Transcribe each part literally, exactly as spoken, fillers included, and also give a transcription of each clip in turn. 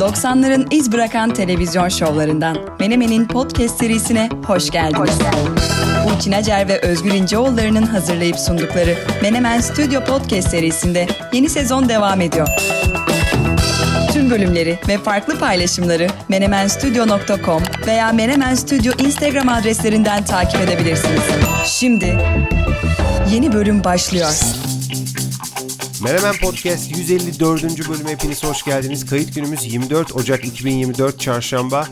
doksanların iz bırakan televizyon şovlarından Menemen'in podcast serisine hoş geldiniz. Hoş geldiniz. Burçin Acar ve Özgür İnceoğulları'nın hazırlayıp sundukları Menemen Studio podcast serisinde yeni sezon devam ediyor. Tüm bölümleri ve farklı paylaşımları menemen studio nokta com veya Menemen Studio Instagram adreslerinden takip edebilirsiniz. Şimdi yeni bölüm başlıyor. Menemen Podcast yüz elli dördüncü bölüm, hepiniz hoş geldiniz. Kayıt günümüz yirmi dört Ocak iki bin yirmi dört Çarşamba.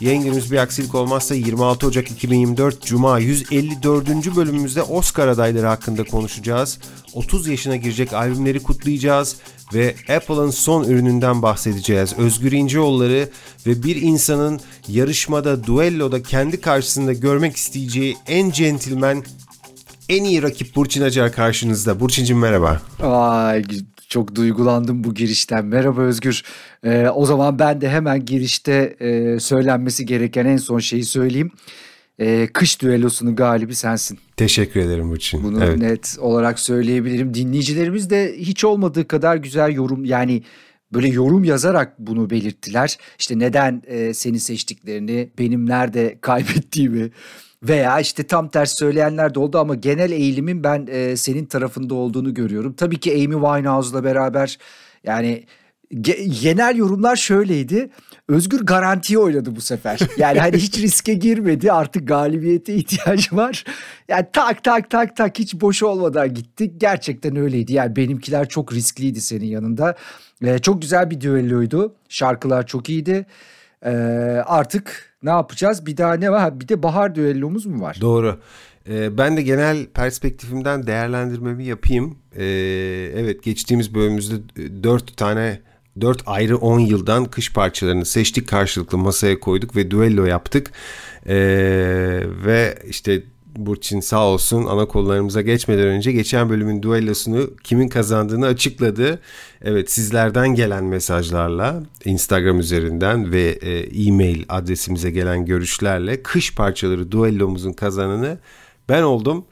Yayın günümüz bir aksilik olmazsa yirmi altı Ocak iki bin yirmi dört Cuma. Yüz elli dördüncü bölümümüzde Oscar adayları hakkında konuşacağız. otuz yaşına girecek albümleri kutlayacağız ve Apple'ın son ürününden bahsedeceğiz. Özgür İnceoğulları ve bir insanın yarışmada, duelloda kendi karşısında görmek isteyeceği en centilmen, en iyi rakip Burçin Acar karşınızda. Burçincim merhaba. Ay, çok duygulandım bu girişten. Merhaba Özgür. Ee, o zaman ben de hemen girişte e, söylenmesi gereken en son şeyi söyleyeyim. E, kış düellosunun galibi sensin. Teşekkür ederim Burçin. Bunu evet, net olarak söyleyebilirim. Dinleyicilerimiz de hiç olmadığı kadar güzel yorum, yani böyle yorum yazarak bunu belirttiler. İşte neden e, seni seçtiklerini, benim nerede kaybettiğimi... Veya işte tam tersi söyleyenler de oldu ama genel eğilimin ben e, senin tarafında olduğunu görüyorum. Tabii ki Amy Winehouse'la beraber, yani ge- genel yorumlar şöyleydi. Özgür garantiye oynadı bu sefer. Yani hani hiç riske girmedi, artık galibiyete ihtiyacı var. Yani tak tak tak tak hiç boş olmadan gittik. Gerçekten öyleydi. Yani benimkiler çok riskliydi senin yanında. E, çok güzel bir düelloydu. Şarkılar çok iyiydi. E, artık... Ne yapacağız? Bir daha ne var? Bir de bahar düellomuz mu var? Doğru. Ee, ben de genel perspektifimden değerlendirmemi yapayım. Ee, evet, geçtiğimiz bölümümüzde dört tane, dört ayrı on yıldan kış parçalarını seçtik, karşılıklı masaya koyduk ve düello yaptık. Ee, ve işte Burçin sağ olsun ana konularımıza geçmeden önce geçen bölümün düellosunu, kimin kazandığını açıkladı. Evet, sizlerden gelen mesajlarla, Instagram üzerinden ve e-mail adresimize gelen görüşlerle kış parçaları düellomuzun kazananı ben oldum.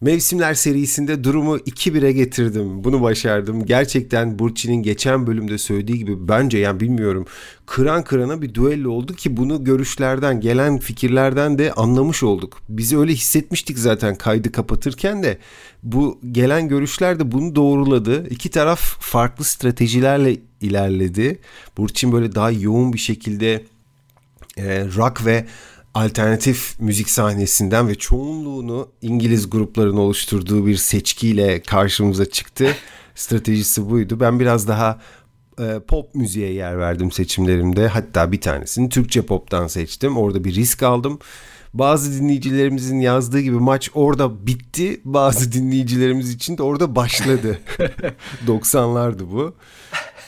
Mevsimler serisinde durumu iki bire getirdim. Bunu başardım. Gerçekten Burçin'in geçen bölümde söylediği gibi bence, yani bilmiyorum, kıran kırana bir düello oldu ki bunu görüşlerden, gelen fikirlerden de anlamış olduk. Biz öyle hissetmiştik zaten kaydı kapatırken de, bu gelen görüşler de bunu doğruladı. İki taraf farklı stratejilerle ilerledi. Burçin böyle daha yoğun bir şekilde e, rock ve alternatif müzik sahnesinden ve çoğunluğunu İngiliz grupların oluşturduğu bir seçkiyle karşımıza çıktı. Stratejisi buydu. Ben biraz daha e, pop müziğe yer verdim seçimlerimde. Hatta bir tanesini Türkçe pop'tan seçtim. Orada bir risk aldım. Bazı dinleyicilerimizin yazdığı gibi maç orada bitti. Bazı dinleyicilerimiz için de orada başladı. doksanlardı bu.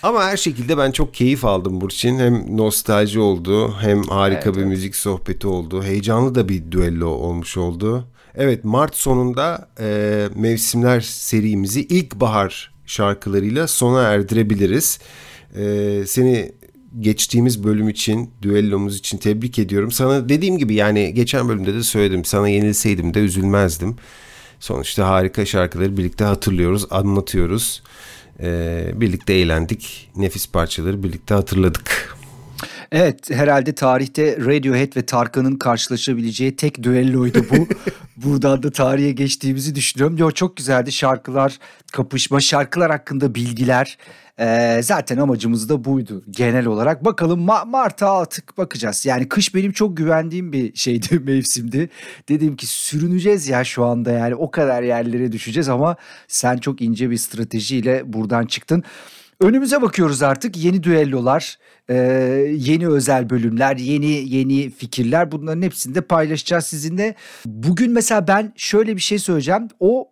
Ama her şekilde ben çok keyif aldım Burçin. Hem nostalji oldu, hem harika evet, bir evet. müzik sohbeti oldu. Heyecanlı da bir düello olmuş oldu. Evet, Mart sonunda e, mevsimler serimizi ilkbahar şarkılarıyla sona erdirebiliriz. E, seni geçtiğimiz bölüm için, düellomuz için tebrik ediyorum. Sana dediğim gibi, yani geçen bölümde de söyledim, sana yenilseydim de üzülmezdim. Sonuçta harika şarkıları birlikte hatırlıyoruz, anlatıyoruz. Ee, birlikte eğlendik. Nefis parçaları birlikte hatırladık. Evet, herhalde tarihte Radiohead ve Tarkan'ın karşılaşabileceği tek düelloydu bu. Buradan da tarihe geçtiğimizi düşünüyorum. Yo, çok güzeldi şarkılar, kapışma, şarkılar hakkında bilgiler. Ee, zaten amacımız da buydu genel olarak. Bakalım Ma- Mart'a artık bakacağız. Yani kış benim çok güvendiğim bir şeydi, mevsimdi. Dedim ki sürüneceğiz ya şu anda, yani o kadar yerlere düşeceğiz ama sen çok ince bir stratejiyle buradan çıktın. Önümüze bakıyoruz artık, yeni düellolar, e, yeni özel bölümler, yeni yeni fikirler, bunların hepsini de paylaşacağız sizinle. Bugün mesela ben şöyle bir şey söyleyeceğim. O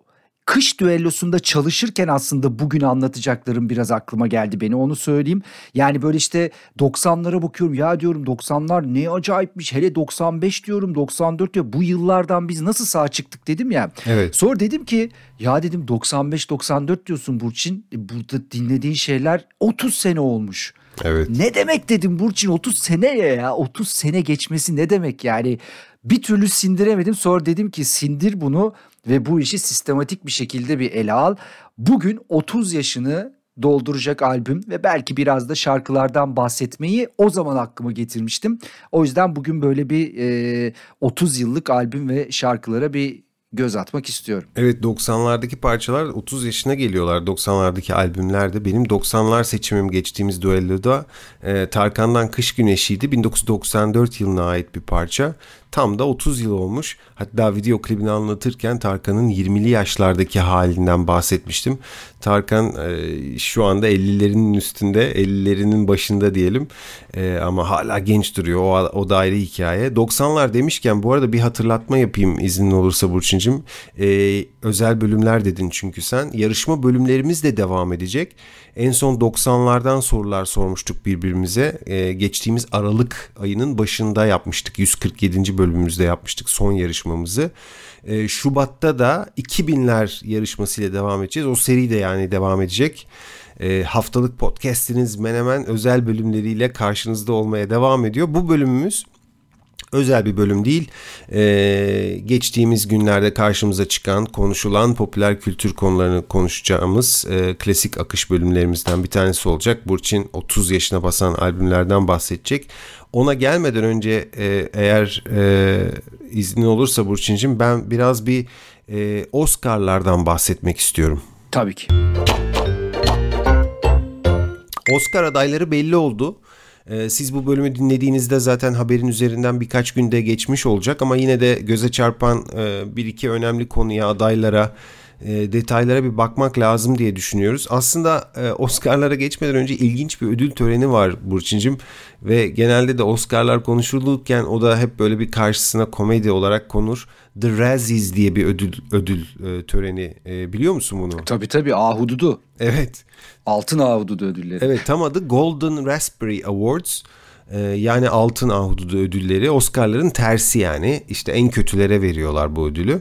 kış düellosunda çalışırken aslında bugün anlatacaklarım biraz aklıma geldi, beni onu söyleyeyim. Yani böyle işte doksanlara bakıyorum, ya diyorum doksanlar ne acayipmiş, hele doksan beş diyorum, doksan dört diyor, bu yıllardan biz nasıl sağ çıktık dedim ya. Evet. Sonra dedim ki ya dedim doksan beş doksan dört diyorsun Burçin, burada dinlediğin şeyler otuz sene olmuş. Evet. Ne demek dedim Burçin, otuz sene ya, otuz sene geçmesi ne demek yani, bir türlü sindiremedim. Sonra dedim ki sindir bunu ve bu işi sistematik bir şekilde bir ele al. Bugün otuz yaşını dolduracak albüm ve belki biraz da şarkılardan bahsetmeyi o zaman aklıma getirmiştim. O yüzden bugün böyle bir e, otuz yıllık albüm ve şarkılara bir göz atmak istiyorum. Evet, doksanlardaki parçalar otuz yaşına geliyorlar. doksanlardaki albümlerde benim doksanlar seçimim geçtiğimiz düelloda e, Tarkan'dan Kış Güneşi'ydi. bin dokuz yüz doksan dört yılına ait bir parça. Tam da otuz yıl olmuş. Hatta video klibini anlatırken Tarkan'ın yirmili yaşlardaki halinden bahsetmiştim. Tarkan e, şu anda ellilerinin üstünde, ellilerinin başında diyelim. E, ama hala genç duruyor. O, o da ayrı hikaye. doksanlar demişken bu arada bir hatırlatma yapayım iznin olursa Burçin'cim. E, özel bölümler dedin çünkü sen. Yarışma bölümlerimiz de devam edecek. En son doksanlardan sorular sormuştuk birbirimize. E, geçtiğimiz Aralık ayının başında yapmıştık. yüz kırk yedinci bölüm. bölümümüzde yapmıştık son yarışmamızı. Ee, Şubat'ta da iki binler yarışmasıyla devam edeceğiz. O seri de yani devam edecek. Ee, haftalık podcast'iniz Menemen özel bölümleriyle karşınızda olmaya devam ediyor. Bu bölümümüz özel bir bölüm değil. Ee, geçtiğimiz günlerde karşımıza çıkan, konuşulan popüler kültür konularını konuşacağımız e, klasik akış bölümlerimizden bir tanesi olacak. Burçin otuz yaşına basan albümlerden bahsedecek. Ona gelmeden önce e, eğer e, izni olursa Burçin'cim ben biraz bir e, Oscar'lardan bahsetmek istiyorum. Tabii ki. Oscar adayları belli oldu. Siz bu bölümü dinlediğinizde zaten haberin üzerinden birkaç günde geçmiş olacak ama yine de göze çarpan bir iki önemli konuya, adaylara, detaylara bir bakmak lazım diye düşünüyoruz. Aslında Oscar'lara geçmeden önce ilginç bir ödül töreni var Burçin'cim ve genelde de Oscar'lar konuşulurken o da hep böyle bir karşısına komedi olarak konur. The Razzies diye bir ödül ödül töreni, biliyor musun bunu? Tabii tabii, ahududu. Evet. Altın ahududu ödülleri. Evet, tam adı Golden Raspberry Awards. Yani altın ahududu ödülleri. Oscar'ların tersi yani. İşte en kötülere veriyorlar bu ödülü.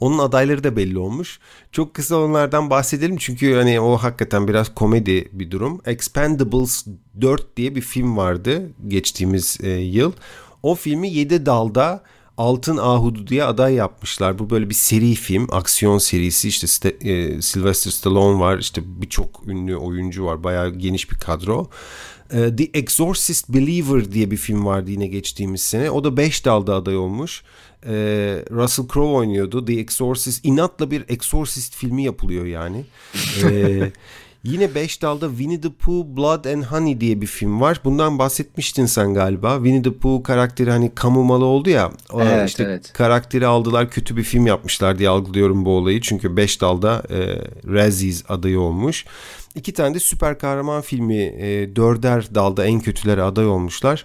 Onun adayları da belli olmuş. Çok kısa onlardan bahsedelim çünkü hani o hakikaten biraz komedi bir durum. Expendables dört diye bir film vardı geçtiğimiz e, yıl. O filmi yedi dalda Altın Ahududu'ya aday yapmışlar. Bu böyle bir seri film, aksiyon serisi. İşte e, Sylvester Stallone var, işte birçok ünlü oyuncu var, bayağı geniş bir kadro. E, The Exorcist Believer diye bir film vardı yine geçtiğimiz sene. O da beş dalda aday olmuş. Russell Crowe oynuyordu. The Exorcist, inatla bir Exorcist filmi yapılıyor yani. ee, yine beş dalda Winnie the Pooh Blood and Honey diye bir film var. Bundan bahsetmiştin sen galiba. Winnie the Pooh karakteri hani kamu malı oldu ya. Evet, işte evet. Karakteri aldılar, kötü bir film yapmışlar diye algılıyorum bu olayı. Çünkü beş dalda e, Razzies adayı olmuş. İki tane de süper kahraman filmi e, dörder dalda en kötülere aday olmuşlar.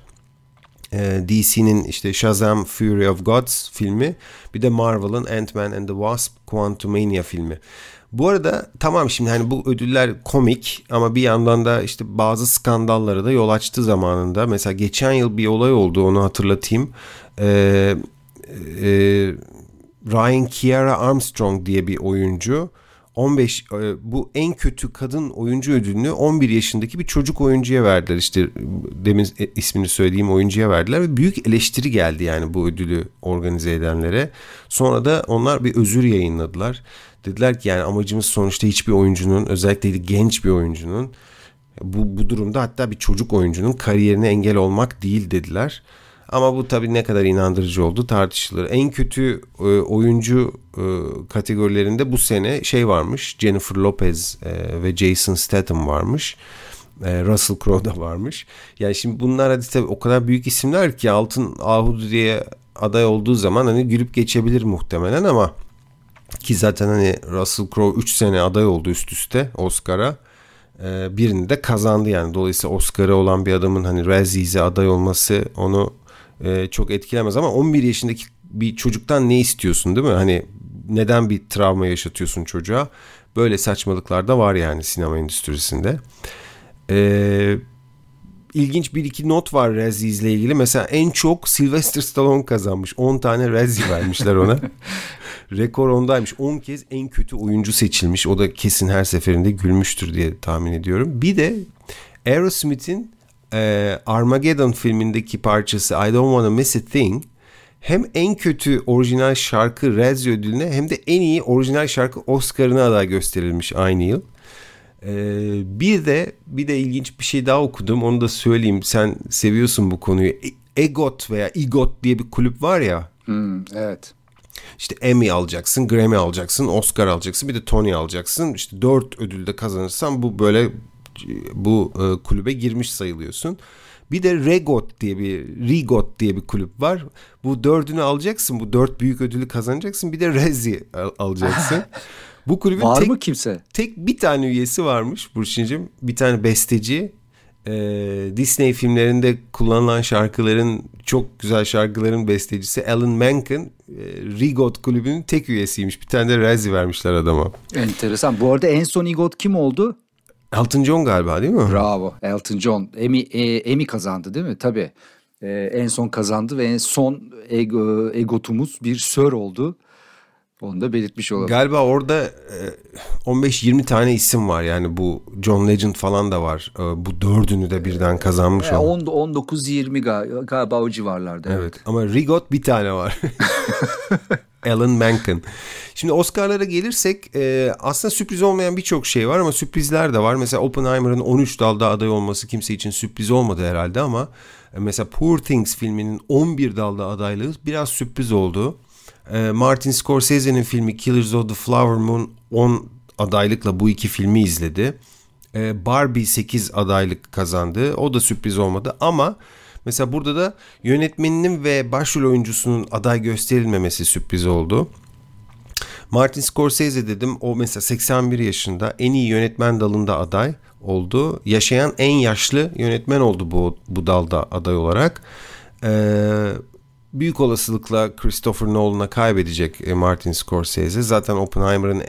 D C'nin işte Shazam Fury of Gods filmi, bir de Marvel'ın Ant-Man and the Wasp Quantumania filmi. Bu arada tamam, şimdi hani bu ödüller komik ama bir yandan da işte bazı skandallara da yol açtı zamanında. Mesela geçen yıl bir olay oldu, onu hatırlatayım. Ee, e, Ryan Kiara Armstrong diye bir oyuncu, on beş bu en kötü kadın oyuncu ödülünü on bir yaşındaki bir çocuk oyuncuya verdiler. İşte demin ismini söylediğim oyuncuya verdiler ve büyük eleştiri geldi yani bu ödülü organize edenlere. Sonra da onlar bir özür yayınladılar. Dediler ki yani amacımız sonuçta hiçbir oyuncunun, özellikle de genç bir oyuncunun, bu, bu durumda hatta bir çocuk oyuncunun kariyerine engel olmak değil dediler. Ama bu tabii ne kadar inandırıcı oldu tartışılır. En kötü e, oyuncu e, kategorilerinde bu sene şey varmış. Jennifer Lopez e, ve Jason Statham varmış. E, Russell Crowe da varmış. Yani şimdi bunlar hadi tabii o kadar büyük isimler ki altın ahududu diye aday olduğu zaman hani gülüp geçebilir muhtemelen ama ki zaten hani Russell Crowe üç sene aday oldu üst üste Oscar'a. E, birini de kazandı yani. Dolayısıyla Oscar'a olan bir adamın hani Razzies'e aday olması onu Ee, çok etkilemez ama on bir yaşındaki bir çocuktan ne istiyorsun değil mi? Hani neden bir travma yaşatıyorsun çocuğa? Böyle saçmalıklar da var yani sinema endüstrisinde. Ee, ilginç bir iki not var Razzies ile ilgili. Mesela en çok Sylvester Stallone kazanmış. on tane Razzie vermişler ona. Rekor ondaymış. on kez en kötü oyuncu seçilmiş. O da kesin her seferinde gülmüştür diye tahmin ediyorum. Bir de Aerosmith'in Ee, Armageddon filmindeki parçası I Don't Wanna Miss A Thing hem en kötü orijinal şarkı Razzie ödülüne hem de en iyi orijinal şarkı Oscar'ına aday gösterilmiş aynı yıl. Ee, bir de bir de ilginç bir şey daha okudum. Onu da söyleyeyim. Sen seviyorsun bu konuyu. EGOT veya İGOT diye bir kulüp var ya. Hmm, evet. İşte Emmy alacaksın, Grammy alacaksın, Oscar alacaksın, bir de Tony alacaksın. İşte dört ödülde kazanırsan bu böyle bu e, kulübe girmiş sayılıyorsun. Bir de Regot diye bir Regot diye bir kulüp var. Bu dördünü alacaksın, bu dört büyük ödülü kazanacaksın. Bir de Rezi al- alacaksın. Bu kulübün var tek, mı kimse? Tek bir tane üyesi varmış Burçincim. Bir tane besteci. Ee, Disney filmlerinde kullanılan şarkıların, çok güzel şarkıların bestecisi Alan Menken e, Regot kulübünün tek üyesiymiş. Bir tane de Razzie vermişler adama. Enteresan. Bu arada en son Regot kim oldu? Elton John galiba, değil mi? Bravo. Elton John. Emmy, e, Emmy kazandı değil mi? Tabii. E, en son kazandı ve en son ego, Egot'umuz bir sör oldu. Onu da belirtmiş olalım. Galiba orada on beş yirmi tane isim var. Yani bu John Legend falan da var. Bu dördünü de birden kazanmış. Yani on dokuz yirmi galiba o civarlarda. Evet, evet. Ama Regot bir tane var. Alan Menken. Şimdi Oscar'lara gelirsek aslında sürpriz olmayan birçok şey var ama sürprizler de var. Mesela Oppenheimer'ın on üç dalda aday olması kimse için sürpriz olmadı herhalde ama mesela Poor Things filminin on bir dalda adaylığı biraz sürpriz oldu. Martin Scorsese'nin filmi Killers of the Flower Moon on adaylıkla bu iki filmi izledi. Barbie sekiz adaylık kazandı. O da sürpriz olmadı ama mesela burada da yönetmeninin ve başrol oyuncusunun aday gösterilmemesi sürpriz oldu. Martin Scorsese dedim. O mesela seksen bir yaşında en iyi yönetmen dalında aday oldu. Yaşayan en yaşlı yönetmen oldu bu, bu dalda aday olarak. Eee Büyük olasılıkla Christopher Nolan'a kaybedecek Martin Scorsese. Zaten Oppenheimer'ın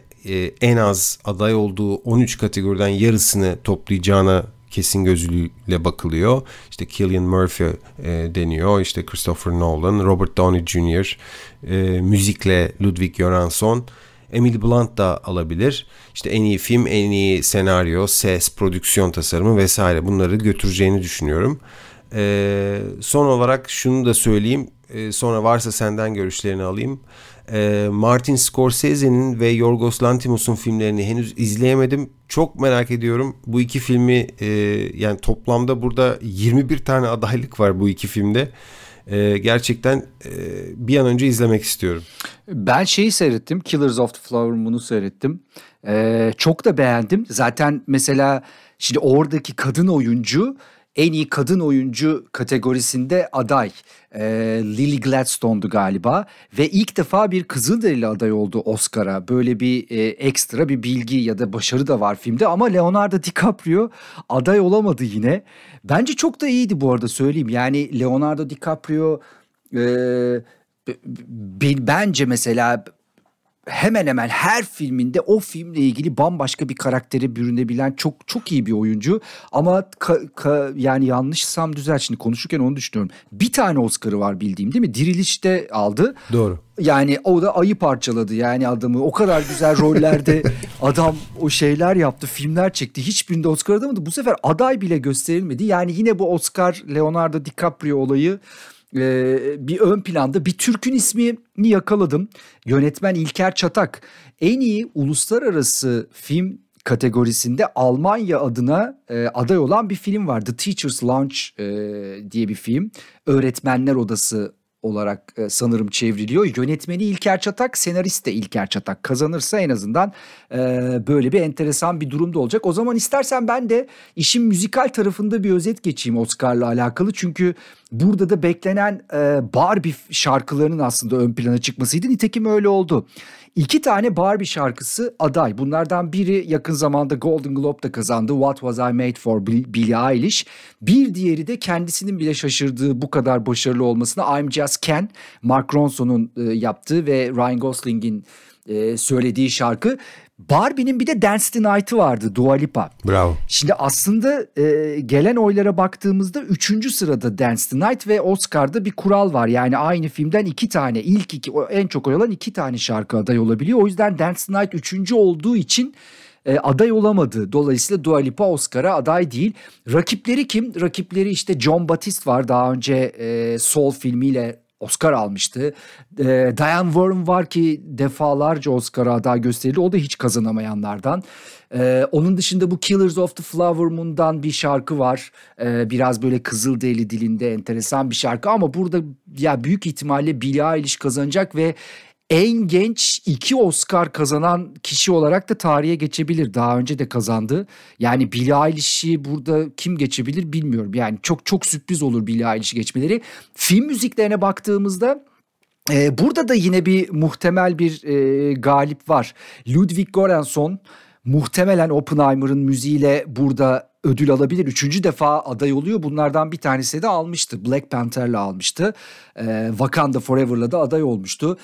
en az aday olduğu on üç kategoriden yarısını toplayacağına kesin gözüyle bakılıyor. İşte Cillian Murphy deniyor. İşte Christopher Nolan, Robert Downey Junior, müzikle Ludwig Göransson. Emily Blunt da alabilir. İşte en iyi film, en iyi senaryo, ses, prodüksiyon tasarımı vesaire bunları götüreceğini düşünüyorum. Ee, son olarak şunu da söyleyeyim, ee, sonra varsa senden görüşlerini alayım. Ee, Martin Scorsese'nin ve Yorgos Lanthimos'un filmlerini henüz izleyemedim. Çok merak ediyorum. Bu iki filmi e, yani toplamda burada yirmi bir tane adaylık var bu iki filmde. Ee, gerçekten e, bir an önce izlemek istiyorum. Ben şeyi seyrettim. Killers of the Flower Moon'u seyrettim. Ee, çok da beğendim. Zaten mesela şimdi oradaki kadın oyuncu en iyi kadın oyuncu kategorisinde aday. Ee, Lily Gladstone'du galiba. Ve ilk defa bir Kızılderili aday oldu Oscar'a. Böyle bir e, ekstra bir bilgi ya da başarı da var filmde. Ama Leonardo DiCaprio aday olamadı yine. Bence çok da iyiydi bu arada, söyleyeyim. Yani Leonardo DiCaprio e, b- bence mesela... hemen hemen her filminde o filmle ilgili bambaşka bir karaktere bürünebilen çok çok iyi bir oyuncu. Ama ka, ka, yani yanlışsam düzelt, şimdi konuşurken onu düşünüyorum. Bir tane Oscar'ı var bildiğim, değil mi? Diriliş'te aldı. Doğru. Yani o da ayı parçaladı yani adamı. O kadar güzel rollerde adam o şeyler yaptı, filmler çekti. Hiçbirinde Oscar adamadı. Bu sefer aday bile gösterilmedi. Yani yine bu Oscar Leonardo DiCaprio olayı bir ön planda. Bir Türk'ün ismini yakaladım. Yönetmen İlker Çatak. En iyi uluslararası film kategorisinde Almanya adına aday olan bir film var. The Teachers Lunch diye bir film. Öğretmenler Odası olarak sanırım çevriliyor. Yönetmeni İlker Çatak, senarist de İlker Çatak. Kazanırsa en azından böyle bir enteresan bir durumda olacak. O zaman istersen ben de işin müzikal tarafında bir özet geçeyim Oscar'la alakalı. Çünkü burada da beklenen Barbie şarkılarının aslında ön plana çıkmasıydı. Nitekim öyle oldu. İki tane Barbie şarkısı aday. Bunlardan biri yakın zamanda Golden Globe'da kazandı. What Was I Made For Billie Eilish. Bir diğeri de kendisinin bile şaşırdığı bu kadar başarılı olmasına I'm Just Ken, Mark Ronson'un yaptığı ve Ryan Gosling'in söylediği şarkı. Barbie'nin bir de Dance the Night'ı vardı, Dua Lipa. Bravo. Şimdi aslında e, gelen oylara baktığımızda üçüncü sırada Dance the Night ve Oscar'da bir kural var. Yani aynı filmden iki tane, ilk iki, en çok oy alan iki tane şarkı aday olabiliyor. O yüzden Dance the Night üçüncü olduğu için e, aday olamadı. Dolayısıyla Dua Lipa Oscar'a aday değil. Rakipleri kim? Rakipleri işte John Batiste var. Daha önce e, Soul filmiyle Oscar almıştı. E, Diane Warren var ki defalarca Oscar'a aday gösterildi. O da hiç kazanamayanlardan. E, onun dışında bu Killers of the Flower Moon'dan bir şarkı var. E, biraz böyle Kızılderili dilinde enteresan bir şarkı. Ama burada ya büyük ihtimalle Billie Eilish kazanacak ve en genç iki Oscar kazanan kişi olarak da tarihe geçebilir. Daha önce de kazandı. Yani Billie Eilish'i burada kim geçebilir bilmiyorum. Yani çok çok sürpriz olur Billie Eilish'i geçmeleri. Film müziklerine baktığımızda e, burada da yine bir muhtemel bir e, galip var. Ludwig Göransson muhtemelen Oppenheimer'ın müziğiyle burada ödül alabilir. Üçüncü defa aday oluyor. Bunlardan bir tanesi de almıştı. Black Panther'le almıştı. E, Wakanda Forever'la da aday olmuştu.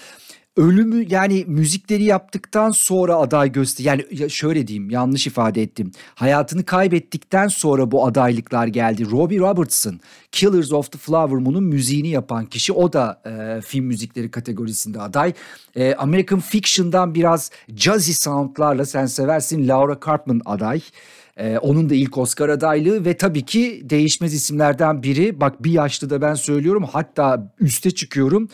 Ölümü yani müzikleri yaptıktan sonra aday göster... Yani şöyle diyeyim, yanlış ifade ettim. Hayatını kaybettikten sonra bu adaylıklar geldi. Robbie Robertson, Killers of the Flower Moon'un müziğini yapan kişi. O da e, film müzikleri kategorisinde aday. E, American Fiction'dan biraz jazzy soundlarla sen seversin Laura Cartman aday. Ee, onun da ilk Oscar adaylığı ve tabii ki değişmez isimlerden biri. Bak bir yaşlı da ben söylüyorum, hatta üste çıkıyorum.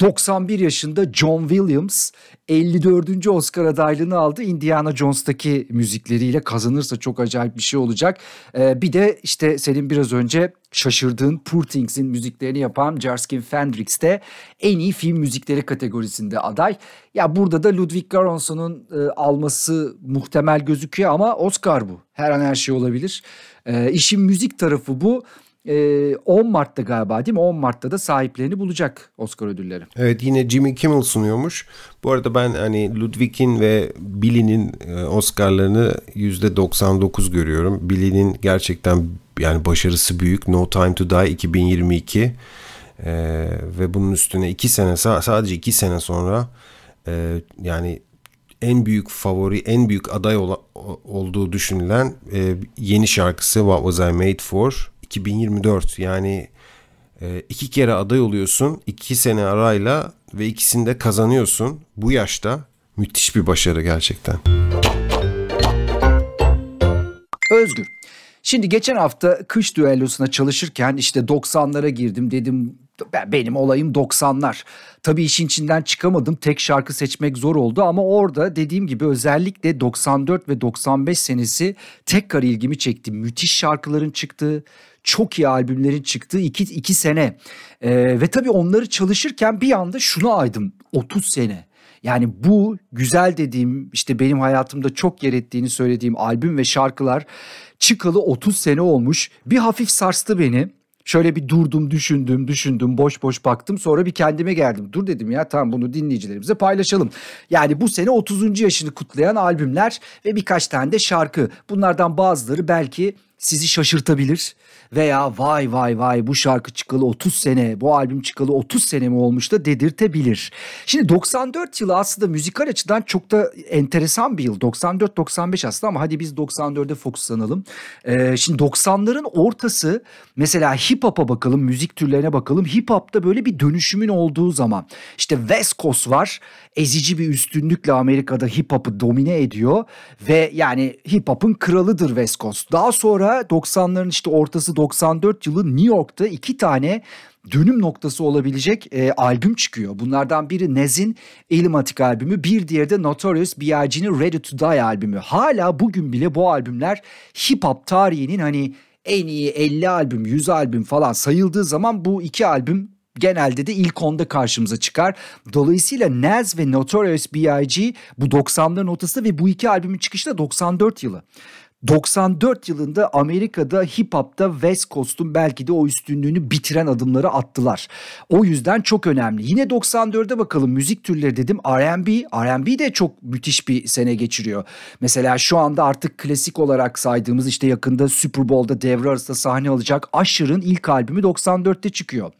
doksan bir yaşında John Williams elli dördüncü Oscar adaylığını aldı. Indiana Jones'taki müzikleriyle kazanırsa çok acayip bir şey olacak. Ee, bir de işte senin biraz önce şaşırdığın Poor Things'in müziklerini yapan Jarskin Fendricks de en iyi film müzikleri kategorisinde aday. Ya burada da Ludwig Göransson'un e, alması muhtemel gözüküyor ama Oscar bu. Her an her şey olabilir. E, işin müzik tarafı bu. E, on Mart'ta galiba değil mi? on Mart'ta da sahiplerini bulacak Oscar ödülleri. Evet, yine Jimmy Kimmel sunuyormuş. Bu arada ben hani Ludwig'in ve Billie'nin Oscar'larını yüzde doksan dokuz görüyorum. Billie'nin gerçekten yani başarısı büyük. No Time to Die iki bin yirmi iki e, ve bunun üstüne iki sene sadece iki sene sonra e, yani en büyük favori, en büyük aday ola, olduğu düşünülen e, yeni şarkısı What Was I Made For iki bin yirmi dört. Yani e, iki kere aday oluyorsun, iki sene arayla ve ikisini de kazanıyorsun. Bu yaşta müthiş bir başarı gerçekten. Özgür. Şimdi geçen hafta kış düellosuna çalışırken işte doksanlara girdim, dedim benim olayım doksanlar. Tabii işin içinden çıkamadım, tek şarkı seçmek zor oldu ama orada dediğim gibi özellikle doksan dört ve doksan beş senesi tekrar ilgimi çekti. Müthiş şarkıların çıktığı, çok iyi albümlerin çıktığı iki, iki sene ee, ve tabii onları çalışırken bir anda şunu aydım, otuz sene. Yani bu güzel dediğim, işte benim hayatımda çok yer ettiğini söylediğim albüm ve şarkılar çıkalı otuz sene olmuş. Bir hafif sarstı beni. Şöyle bir durdum, düşündüm, düşündüm, boş boş baktım. Sonra bir kendime geldim. Dur dedim ya, tamam bunu dinleyicilerimize paylaşalım. Yani bu sene otuzuncu yaşını kutlayan albümler ve birkaç tane de şarkı. Bunlardan bazıları belki sizi şaşırtabilir veya vay vay vay bu şarkı çıkalı otuz sene, bu albüm çıkalı otuz sene mi olmuş da dedirtebilir. Şimdi doksan dört yılı aslında müzikal açıdan çok da enteresan bir yıl. doksan dört doksan beş aslında ama hadi biz doksan dörde fokuslanalım. Ee, şimdi doksanların ortası, mesela hip hop'a bakalım, müzik türlerine bakalım. Hip hop'ta böyle bir dönüşümün olduğu zaman işte West Coast var. Ezici bir üstünlükle Amerika'da hip hop'u domine ediyor ve yani hip hop'un kralıdır West Coast. Daha sonra doksanların işte ortası doksan dört yılı New York'ta iki tane dönüm noktası olabilecek e, albüm çıkıyor. Bunlardan biri Nez'in Illmatic albümü, bir diğeri de Notorious B I G'nin Ready to Die albümü. Hala bugün bile bu albümler hip hop tarihinin hani en iyi elli albüm, yüz albüm falan sayıldığı zaman bu iki albüm genelde de ilk onda karşımıza çıkar. Dolayısıyla Nez ve Notorious B I G bu doksanların ortası ve bu iki albümün çıkışı da doksan dört yılı. doksan dört yılında Amerika'da hip hop'ta West Coast'un belki de o üstünlüğünü bitiren adımları attılar. O yüzden çok önemli. Yine doksan dörde bakalım, müzik türleri dedim. R and B R and B de çok müthiş bir sene geçiriyor. Mesela şu anda artık klasik olarak saydığımız, işte yakında Super Bowl'da devre arasında sahne alacak Usher'ın ilk albümü doksan dörtte çıkıyor.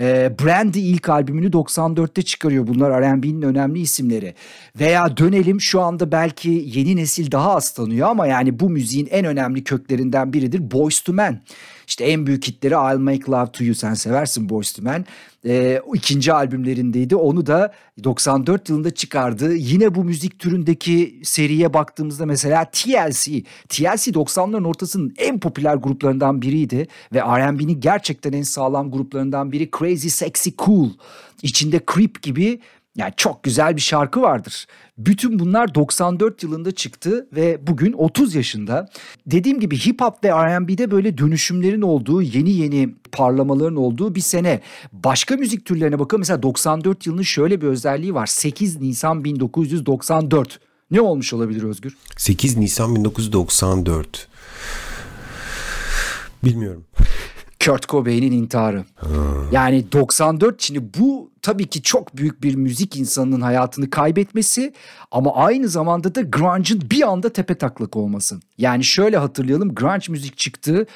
E, Brandy ilk albümünü doksan dörtte çıkarıyor. Bunlar R and B'nin önemli isimleri. Veya dönelim şu anda belki yeni nesil daha az tanıyor ama yani bu müziğin en önemli köklerinden biridir Boyz two Men. İşte en büyük hitleri I'll Make Love To You, sen seversin Boyz two Men. E, ikinci albümlerindeydi. Onu da doksan dört yılında çıkardı. Yine bu müzik türündeki seriye baktığımızda mesela T L C. T L C doksanların ortasının en popüler gruplarından biriydi. Ve R and B'nin gerçekten en sağlam gruplarından biri Crazy Sexy Cool. İçinde Creep gibi... Yani çok güzel bir şarkı vardır. Bütün bunlar doksan dört yılında çıktı ve bugün otuz yaşında. Dediğim gibi hip hop ve R and B'de böyle dönüşümlerin olduğu, yeni yeni parlamaların olduğu bir sene. Başka müzik türlerine bakalım. Mesela doksan dört yılının şöyle bir özelliği var. sekiz Nisan bin dokuz yüz doksan dört. Ne olmuş olabilir Özgür? sekiz Nisan bin dokuz yüz doksan dört. Bilmiyorum. Kurt Cobain'in intiharı. Yani doksan dört, şimdi bu tabii ki çok büyük bir müzik insanının hayatını kaybetmesi ama aynı zamanda da grunge'ın bir anda tepetaklak olması. Yani şöyle hatırlayalım, grunge müzik çıktı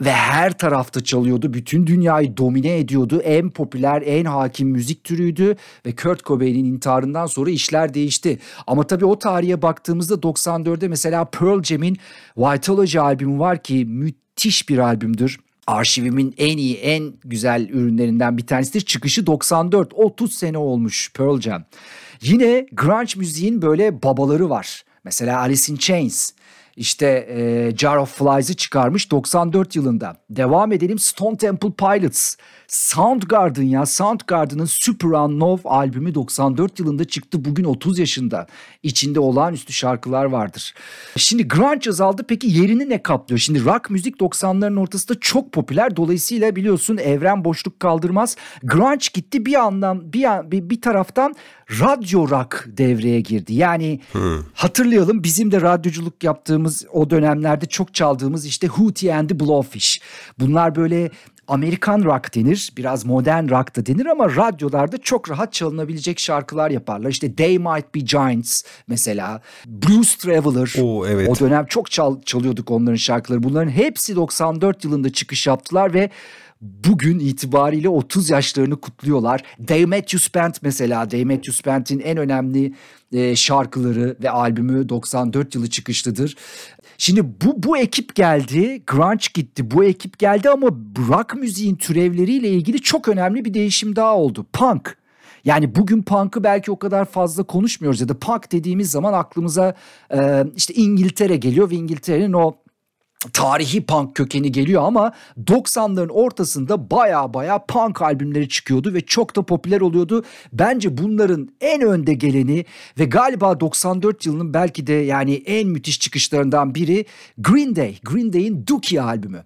ve her tarafta çalıyordu. Bütün dünyayı domine ediyordu. En popüler, en hakim müzik türüydü ve Kurt Cobain'in intiharından sonra işler değişti. Ama tabii o tarihe baktığımızda doksan dörtte mesela Pearl Jam'in Vitalogy albümü var ki müthiş bir albümdür. Arşivimin en iyi, en güzel ürünlerinden bir tanesidir. Çıkışı doksan dört, otuz sene olmuş Pearl Jam. Yine grunge müziğin böyle babaları var. Mesela Alice in Chains, işte e, Jar of Flies'ı çıkarmış doksan dört yılında. Devam edelim, Stone Temple Pilots, Soundgarden ya. Soundgarden'ın Super Unknown albümü doksan dört yılında çıktı. Bugün otuz yaşında. İçinde olağanüstü şarkılar vardır. Şimdi grunge azaldı. Peki yerini ne kaplıyor? Şimdi rock müzik doksanların ortasında çok popüler. Dolayısıyla biliyorsun evren boşluk kaldırmaz. Grunge gitti, bir yandan bir an, bir, bir taraftan radyo rock devreye girdi. Yani hmm. hatırlayalım, bizim de radyoculuk yaptığımız o dönemlerde çok çaldığımız işte Hootie and the Blowfish. Bunlar böyle Amerikan rock denir, biraz modern rock da denir ama radyolarda çok rahat çalınabilecek şarkılar yaparlar. İşte They Might Be Giants mesela, Blues Traveler. Oo, evet. O dönem çok çal- çalıyorduk onların şarkıları. Bunların hepsi doksan dört yılında çıkış yaptılar ve bugün itibariyle otuz yaşlarını kutluyorlar. They Matthews Band mesela, They Matthews Band'in en önemli e, şarkıları ve albümü doksan dört yılı çıkışlıdır. Şimdi bu bu ekip geldi, grunge gitti, bu ekip geldi ama rock müziğin türevleriyle ilgili çok önemli bir değişim daha oldu. Punk. Yani bugün punk'ı belki o kadar fazla konuşmuyoruz ya da punk dediğimiz zaman aklımıza e, işte İngiltere geliyor ve İngiltere'nin o tarihi punk kökeni geliyor ama doksanların ortasında baya baya punk albümleri çıkıyordu ve çok da popüler oluyordu. Bence bunların en önde geleni ve galiba doksan dört yılının belki de yani en müthiş çıkışlarından biri Green Day. Green Day'in Dookie albümü.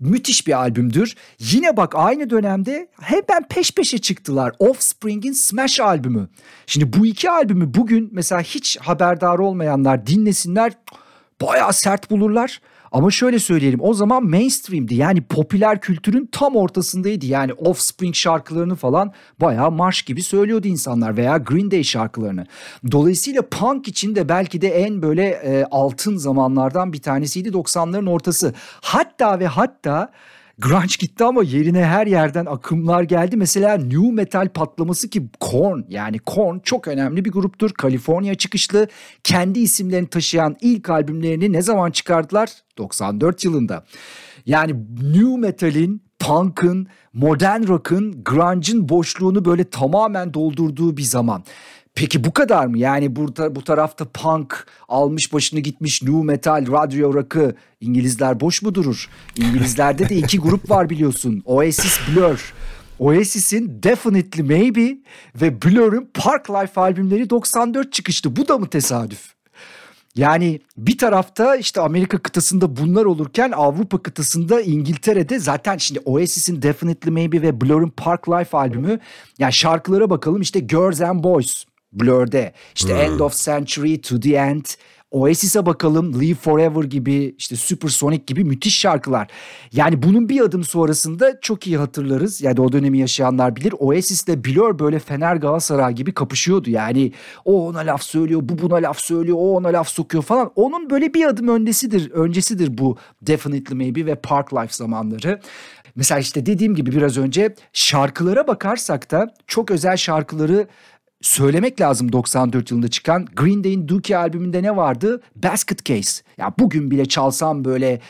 Müthiş bir albümdür. Yine bak aynı dönemde hemen peş peşe çıktılar. Offspring'in Smash albümü. Şimdi bu iki albümü bugün mesela hiç haberdar olmayanlar dinlesinler, baya sert bulurlar. Ama şöyle söyleyelim, o zaman mainstream'di, yani popüler kültürün tam ortasındaydı. Yani Offspring şarkılarını falan bayağı marş gibi söylüyordu insanlar veya Green Day şarkılarını. Dolayısıyla punk için de belki de en böyle e, altın zamanlardan bir tanesiydi doksanların ortası. Hatta ve hatta grunge gitti ama yerine her yerden akımlar geldi. Mesela new metal patlaması ki Korn, yani Korn çok önemli bir gruptur. Kaliforniya çıkışlı, kendi isimlerini taşıyan ilk albümlerini ne zaman çıkardılar? doksan dört yılında. Yani new metal'in, punk'ın, modern rock'ın, grunge'ın boşluğunu böyle tamamen doldurduğu bir zaman. Peki bu kadar mı? Yani burada bu tarafta punk almış başını gitmiş, nu metal, radyo rock'ı, İngilizler boş mu durur? İngilizlerde de iki grup var biliyorsun. Oasis, Blur. Oasis'in Definitely Maybe ve Blur'ın Park Life albümleri doksan dört çıkıştı. Bu da mı tesadüf? Yani bir tarafta işte Amerika kıtasında bunlar olurken Avrupa kıtasında, İngiltere'de zaten şimdi Oasis'in Definitely Maybe ve Blur'ın Park Life albümü. Yani şarkılara bakalım, işte Girls and Boys. Blur'de işte hmm. End of Century, To The End, Oasis'e bakalım, Live Forever gibi, işte Supersonic gibi müthiş şarkılar. Yani bunun bir adım sonrasında çok iyi hatırlarız, yani o dönemi yaşayanlar bilir, Oasis'le Blur böyle Fener Galatasaray gibi kapışıyordu. Yani o ona laf söylüyor, bu buna laf söylüyor, o ona laf sokuyor falan. Onun böyle bir adım öncesidir, öncesidir bu Definitely Maybe ve Park Life zamanları. Mesela işte dediğim gibi biraz önce şarkılara bakarsak da çok özel şarkıları söylemek lazım doksan dört yılında çıkan Green Day'in Dookie albümünde ne vardı? Basket Case. Ya bugün bile çalsam böyle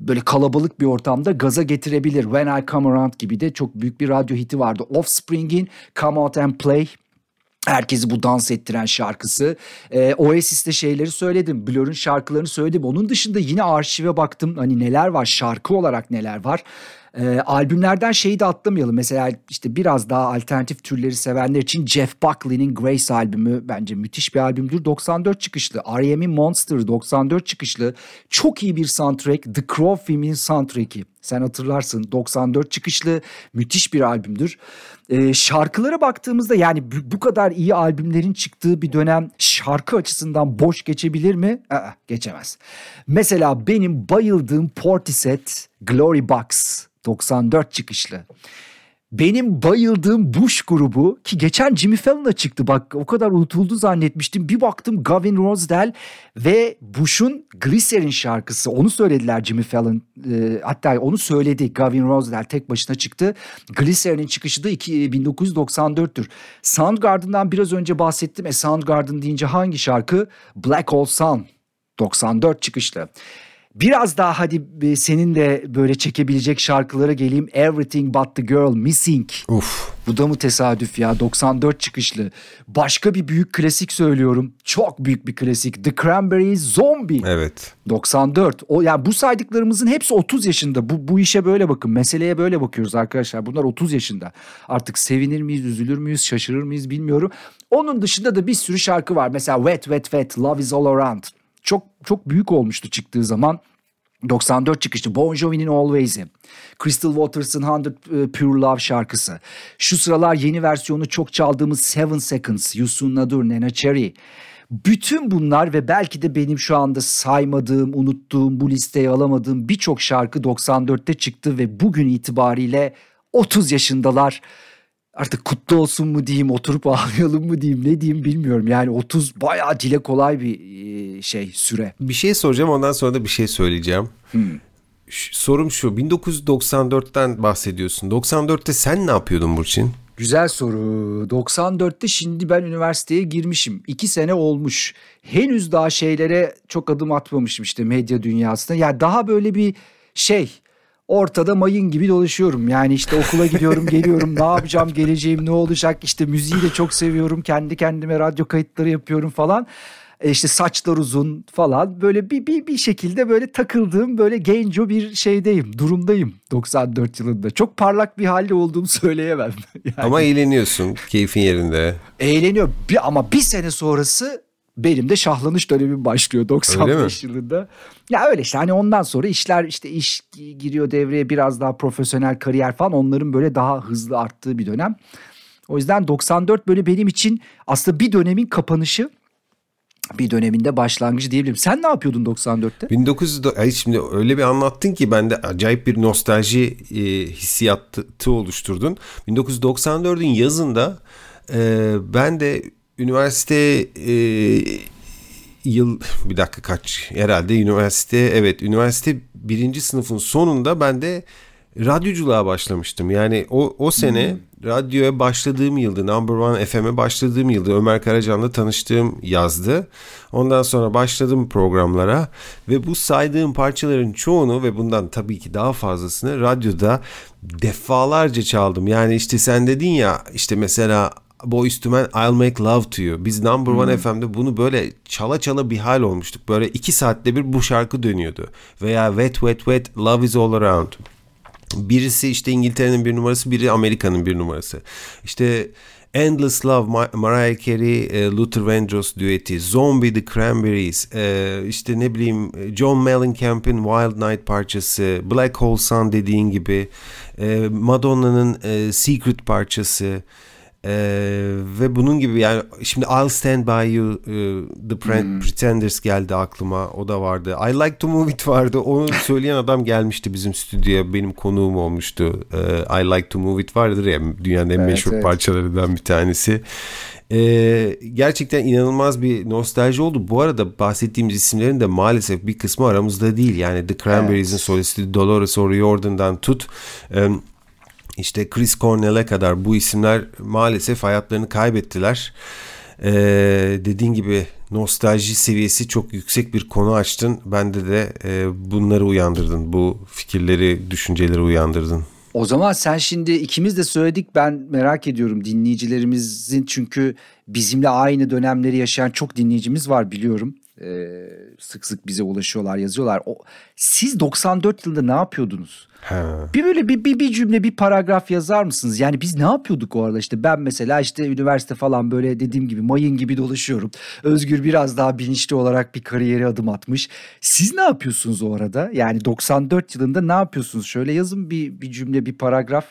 böyle kalabalık bir ortamda gaza getirebilir. When I Come Around gibi de çok büyük bir radyo hiti vardı. Offspring'in Come Out and Play, herkesi bu dans ettiren şarkısı. E, Oasis'te şeyleri söyledim. Blur'un şarkılarını söyledim. Onun dışında yine arşive baktım. Hani neler var, şarkı olarak neler var. E, albümlerden şeyi de atlamayalım. Mesela işte biraz daha alternatif türleri sevenler için Jeff Buckley'nin Grace albümü bence müthiş bir albümdür. doksan dört çıkışlı. R E M'in Monster doksan dört çıkışlı. Çok iyi bir soundtrack. The Crow filminin soundtrack'i. Sen hatırlarsın, doksan dört çıkışlı müthiş bir albümdür. Ee, şarkılara baktığımızda, yani bu kadar iyi albümlerin çıktığı bir dönem şarkı açısından boş geçebilir mi? Aa, geçemez. Mesela benim bayıldığım Portishead Glory Box doksan dört çıkışlı. Benim bayıldığım Bush grubu, ki geçen Jimmy Fallon'a çıktı, bak o kadar unutuldu zannetmiştim. Bir baktım Gavin Rossdale ve Bush'un Glycerin şarkısı, onu söylediler Jimmy Fallon. E, hatta onu söyledi Gavin Rossdale, tek başına çıktı. Glycerin'in çıkışı da bin dokuz yüz doksan dörttür. Soundgarden'dan biraz önce bahsettim. E, Soundgarden deyince hangi şarkı? Black Hole Sun doksan dört çıkışlı. Biraz daha hadi senin de böyle çekebilecek şarkılara geleyim. Everything But The Girl Missing. Of. Bu da mı tesadüf ya? doksan dört çıkışlı. Başka bir büyük klasik söylüyorum. Çok büyük bir klasik. The Cranberries Zombie. Evet. doksan dört. O, yani bu saydıklarımızın hepsi otuz yaşında. Bu, bu işe böyle bakın. Meseleye böyle bakıyoruz arkadaşlar. Bunlar otuz yaşında. Artık sevinir miyiz, üzülür müyüz, şaşırır mıyız bilmiyorum. Onun dışında da bir sürü şarkı var. Mesela Wet Wet Wet, Love Is All Around. Çok çok büyük olmuştu çıktığı zaman. doksan dört çıkışlı. Bon Jovi'nin Always'i. Crystal Waters'ın yüz Pure Love şarkısı. Şu sıralar yeni versiyonu çok çaldığımız Seven Seconds, Youssou N'Dour, Nena Cherry. Bütün bunlar ve belki de benim şu anda saymadığım, unuttuğum, bu listeye alamadığım birçok şarkı doksan dörtte çıktı ve bugün itibariyle otuz yaşındalar. Artık kutlu olsun mu diyeyim, oturup ağlayalım mı diyeyim, ne diyeyim bilmiyorum. Yani otuz bayağı dile kolay bir şey, süre. Bir şey soracağım, ondan sonra da bir şey söyleyeceğim. Hmm. Sorum şu, bin dokuz yüz doksan dörtten bahsediyorsun. doksan dörtte sen ne yapıyordun Burçin? Güzel soru. doksan dörtte şimdi ben üniversiteye girmişim. İki sene olmuş. Henüz daha şeylere çok adım atmamışım işte, medya dünyasına. Yani daha böyle bir şey... Ortada mayın gibi dolaşıyorum. Yani işte okula gidiyorum, geliyorum. Ne yapacağım, geleceğim ne olacak? İşte müziği de çok seviyorum. Kendi kendime radyo kayıtları yapıyorum falan. E işte saçlar uzun falan. Böyle bir bir bir şekilde böyle takıldığım, böyle genco bir şeydeyim, durumdayım doksan dört yılında. Çok parlak bir halde olduğumu söyleyemem. Yani. Ama eğleniyorsun, keyfin yerinde. Eğleniyor. Bir, ama bir sene sonrası benim de şahlanış dönemim başlıyor doksan beş yılında. Ya öyle işte, hani ondan sonra işler işte iş giriyor devreye, biraz daha profesyonel kariyer falan, onların böyle daha hızlı arttığı bir dönem. O yüzden doksan dört böyle benim için aslında bir dönemin kapanışı, bir döneminde başlangıcı diyebilirim. Sen ne yapıyordun doksan dörtte? bin dokuz yüz şimdi öyle bir anlattın ki bende acayip bir nostalji e, hissiyatı oluşturdun. bin dokuz yüz doksan dördün yazında e, ben de üniversite e, yıl bir dakika kaç herhalde üniversite evet üniversite birinci sınıfın sonunda ben de radyoculuğa başlamıştım. Yani o o sene hmm. radyoya başladığım yıldı. Number One F M'e başladığım yıldı. Ömer Karacan'la tanıştığım yazdı. Ondan sonra başladım programlara ve bu saydığım parçaların çoğunu ve bundan tabii ki daha fazlasını radyoda defalarca çaldım. Yani işte sen dedin ya, işte mesela Boyz two Men, I'll Make Love To You. Biz Number One hmm. F M'de bunu böyle çala çala bir hal olmuştuk. Böyle iki saatte bir bu şarkı dönüyordu. Veya Wet Wet Wet, Love Is All Around. Birisi işte İngiltere'nin bir numarası, biri Amerika'nın bir numarası. İşte Endless Love, Mar- Mariah Carey, Luther Vandross düeti, Zombie The Cranberries, işte ne bileyim John Mellencamp'in Wild Night parçası, Black Hole Sun dediğin gibi, Madonna'nın Secret parçası. Ee, ve bunun gibi, yani şimdi I'll Stand By You, uh, The Pretenders hmm. geldi aklıma, o da vardı. I Like To Move It vardı, onu söyleyen adam gelmişti bizim stüdyoya, benim konuğum olmuştu. Ee, I Like To Move It vardır ya, dünyanın en evet, meşhur evet. parçalarından bir tanesi. Ee, gerçekten inanılmaz bir nostalji oldu. Bu arada bahsettiğimiz isimlerin de maalesef bir kısmı aramızda değil. Yani The Cranberries'in evet. solisti Dolores O'Riordan'dan tut... Um, İşte Chris Cornell'e kadar bu isimler maalesef hayatlarını kaybettiler. Ee, dediğin gibi nostalji seviyesi çok yüksek bir konu açtın. Bende de e, bunları uyandırdın. Bu fikirleri, düşünceleri uyandırdın. O zaman sen şimdi ikimiz de söyledik. Ben merak ediyorum dinleyicilerimizin, çünkü bizimle aynı dönemleri yaşayan çok dinleyicimiz var biliyorum. Ee, sık sık bize ulaşıyorlar, yazıyorlar. O, siz doksan dört yılında ne yapıyordunuz? Ha. Bir böyle bir, bir bir cümle, bir paragraf yazar mısınız? Yani biz ne yapıyorduk o arada? İşte ben mesela işte üniversite falan, böyle dediğim gibi mayın gibi dolaşıyorum. Özgür biraz daha bilinçli olarak bir kariyere adım atmış. Siz ne yapıyorsunuz o arada? Yani doksan dört yılında ne yapıyorsunuz? Şöyle yazın bir bir cümle, bir paragraf.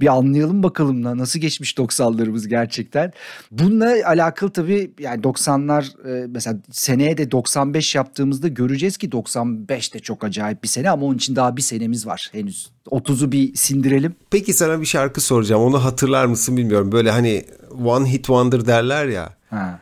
Bir anlayalım bakalım da nasıl geçmiş doksanlarımız gerçekten. Bununla alakalı tabii yani doksanlar mesela seneye de doksan beş yaptığımızda göreceğiz ki doksan beş de çok acayip bir sene, ama onun için daha bir senemiz var henüz. otuzu bir sindirelim. Peki sana bir şarkı soracağım. Onu hatırlar mısın bilmiyorum. Böyle hani One Hit Wonder derler ya. Ha.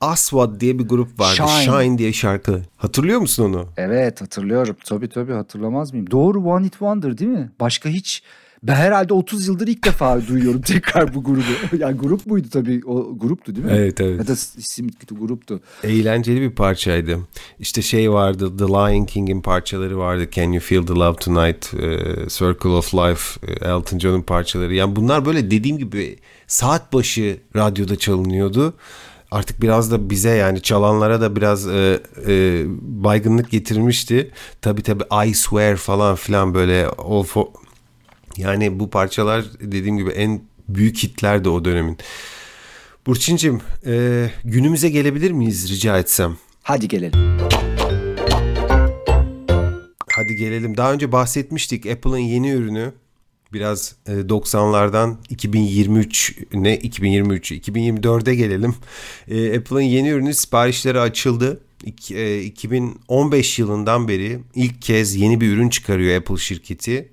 Aswad diye bir grup vardı. Shine. Shine diye şarkı. Hatırlıyor musun onu? Evet, hatırlıyorum. Tabii tabii, hatırlamaz mıyım? Doğru, One Hit Wonder değil mi? Başka hiç... Ben herhalde otuz yıldır ilk defa duyuyorum tekrar bu grubu. Yani grup muydu tabii, o gruptu değil mi? Evet evet. Ya da isim gruptu. Eğlenceli bir parçaydı. İşte şey vardı, The Lion King'in parçaları vardı. Can You Feel The Love Tonight, uh, Circle Of Life, uh, Elton John'un parçaları. Yani bunlar böyle dediğim gibi saat başı radyoda çalınıyordu. Artık biraz da bize, yani çalanlara da biraz e, e, baygınlık getirmişti. Tabii tabii I Swear falan filan, böyle All For... Yani bu parçalar dediğim gibi en büyük hitler de o dönemin. Burçin'cim, e, günümüze gelebilir miyiz rica etsem? Hadi gelelim. Hadi gelelim. Daha önce bahsetmiştik, Apple'ın yeni ürünü biraz e, doksanlardan iki bin yirmi üç ne iki bin yirmi üç iki bin yirmi dörde gelelim. E, Apple'ın yeni ürünü siparişlere açıldı. iki bin on beş yılından beri ilk kez yeni bir ürün çıkarıyor Apple şirketi.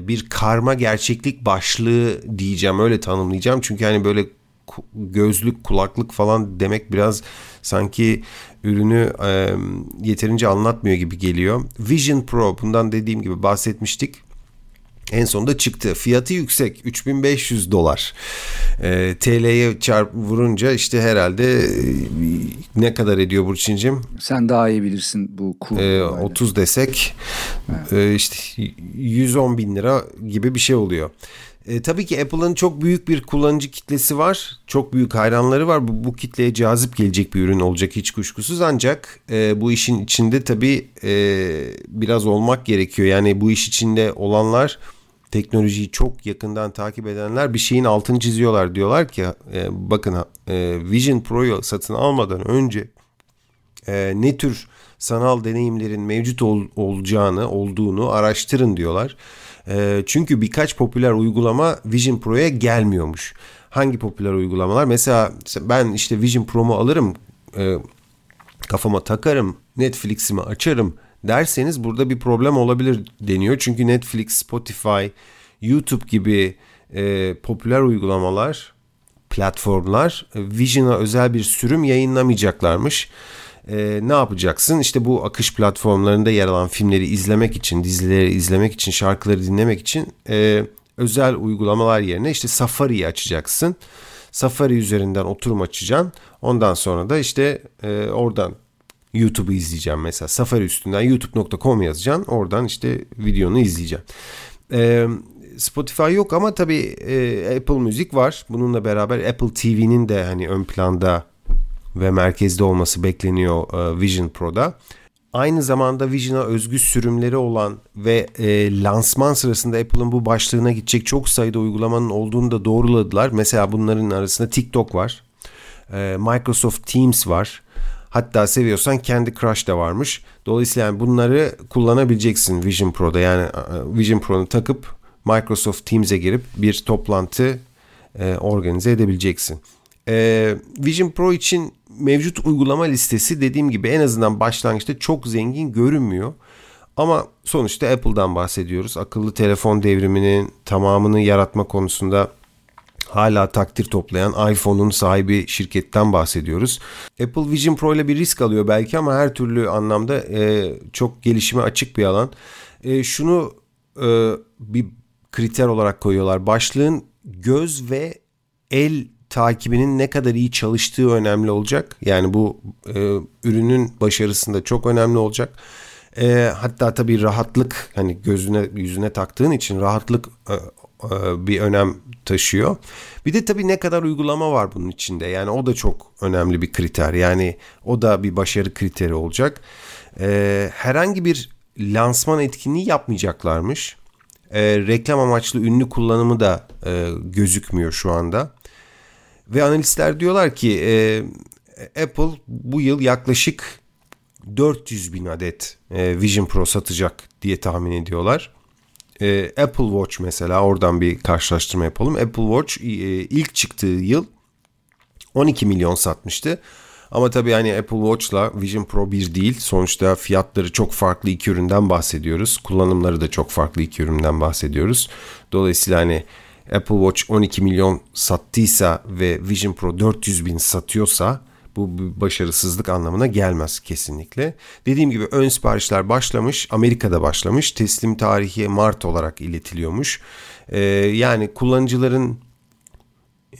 Bir karma gerçeklik başlığı diyeceğim, öyle tanımlayacağım. Çünkü hani böyle gözlük, kulaklık falan demek biraz sanki ürünü yeterince anlatmıyor gibi geliyor. Vision Pro, bundan dediğim gibi bahsetmiştik. En sonunda çıktı. Fiyatı yüksek, üç bin beş yüz dolar. E, T L'ye çarp vurunca işte herhalde e, ne kadar ediyor Burçin'cim? Sen daha iyi bilirsin bu kur. E, otuz desek evet. e, işte yüz on bin lira gibi bir şey oluyor. E, tabii ki Apple'ın çok büyük bir kullanıcı kitlesi var. Çok büyük hayranları var. Bu, bu kitleye cazip gelecek bir ürün olacak hiç kuşkusuz. Ancak e, bu işin içinde tabii e, biraz olmak gerekiyor. Yani bu iş içinde olanlar, teknolojiyi çok yakından takip edenler bir şeyin altını çiziyorlar. Diyorlar ki e, bakın e, Vision Pro'yu satın almadan önce e, ne tür sanal deneyimlerin mevcut ol, olacağını, olduğunu araştırın diyorlar. E, çünkü birkaç popüler uygulama Vision Pro'ya gelmiyormuş. Hangi popüler uygulamalar? Mesela ben işte Vision Pro'mu alırım, e, kafama takarım, Netflix'imi açarım derseniz burada bir problem olabilir deniyor. Çünkü Netflix, Spotify, YouTube gibi e, popüler uygulamalar, platformlar Vision'a özel bir sürüm yayınlamayacaklarmış. E, ne yapacaksın? İşte bu akış platformlarında yer alan filmleri izlemek için, dizileri izlemek için, şarkıları dinlemek için e, özel uygulamalar yerine işte Safari'yi açacaksın. Safari üzerinden oturum açacaksın. Ondan sonra da işte e, oradan YouTube'u izleyeceğim mesela. Safari üstünden youtube nokta com yazacaksın. Oradan işte videonu izleyeceğim. Ee, Spotify yok ama tabii e, Apple Music var. Bununla beraber Apple T V'nin de hani ön planda ve merkezde olması bekleniyor e, Vision Pro'da. Aynı zamanda Vision'a özgü sürümleri olan ve e, lansman sırasında Apple'ın bu başlığına gidecek çok sayıda uygulamanın olduğunu da doğruladılar. Mesela bunların arasında TikTok var. E, Microsoft Teams var. Hatta seviyorsan Candy Crush da varmış. Dolayısıyla yani bunları kullanabileceksin Vision Pro'da. Yani Vision Pro'nu takıp Microsoft Teams'e girip bir toplantı e, organize edebileceksin. E, Vision Pro için mevcut uygulama listesi dediğim gibi en azından başlangıçta çok zengin görünmüyor. Ama sonuçta Apple'dan bahsediyoruz. Akıllı telefon devriminin tamamını yaratma konusunda hala takdir toplayan iPhone'un sahibi şirketten bahsediyoruz. Apple Vision Pro ile bir risk alıyor belki ama her türlü anlamda e, çok gelişime açık bir alan. E, şunu e, bir kriter olarak koyuyorlar. Başlığın göz ve el takibinin ne kadar iyi çalıştığı önemli olacak. Yani bu e, ürünün başarısında çok önemli olacak. E, hatta tabii rahatlık, hani gözüne yüzüne taktığın için rahatlık e, e, bir önem taşıyor. Bir de tabii ne kadar uygulama var bunun içinde. Yani o da çok önemli bir kriter. Yani o da bir başarı kriteri olacak. E, herhangi bir lansman etkinliği yapmayacaklarmış. E, reklam amaçlı ünlü kullanımı da e, gözükmüyor şu anda. Ve analistler diyorlar ki e, Apple bu yıl yaklaşık dört yüz bin adet e, Vision Pro satacak diye tahmin ediyorlar. E, Apple Watch mesela, oradan bir karşılaştırma yapalım. Apple Watch e, ilk çıktığı yıl on iki milyon satmıştı. Ama tabii hani Apple Watch'la Vision Pro bir değil. Sonuçta fiyatları çok farklı iki üründen bahsediyoruz. Kullanımları da çok farklı iki üründen bahsediyoruz. Dolayısıyla hani Apple Watch on iki milyon sattıysa ve Vision Pro dört yüz bin satıyorsa bu başarısızlık anlamına gelmez kesinlikle. Dediğim gibi ön siparişler başlamış. Amerika'da başlamış. Teslim tarihi Mart olarak iletiliyormuş. Ee, yani kullanıcıların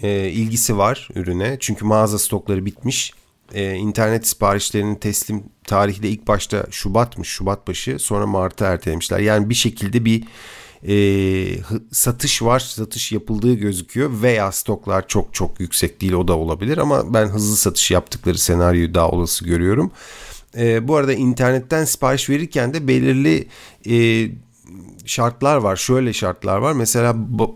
e, ilgisi var ürüne. Çünkü mağaza stokları bitmiş. Ee, internet siparişlerinin teslim tarihi de ilk başta Şubat'mış. Şubat başı, sonra Mart'a ertelemişler. Yani bir şekilde bir E, satış var, satış yapıldığı gözüküyor veya stoklar çok çok yüksek değil, o da olabilir ama ben hızlı satış yaptıkları senaryoyu daha olası görüyorum. E, bu arada internetten sipariş verirken de belirli e, şartlar var, şöyle şartlar var mesela ba-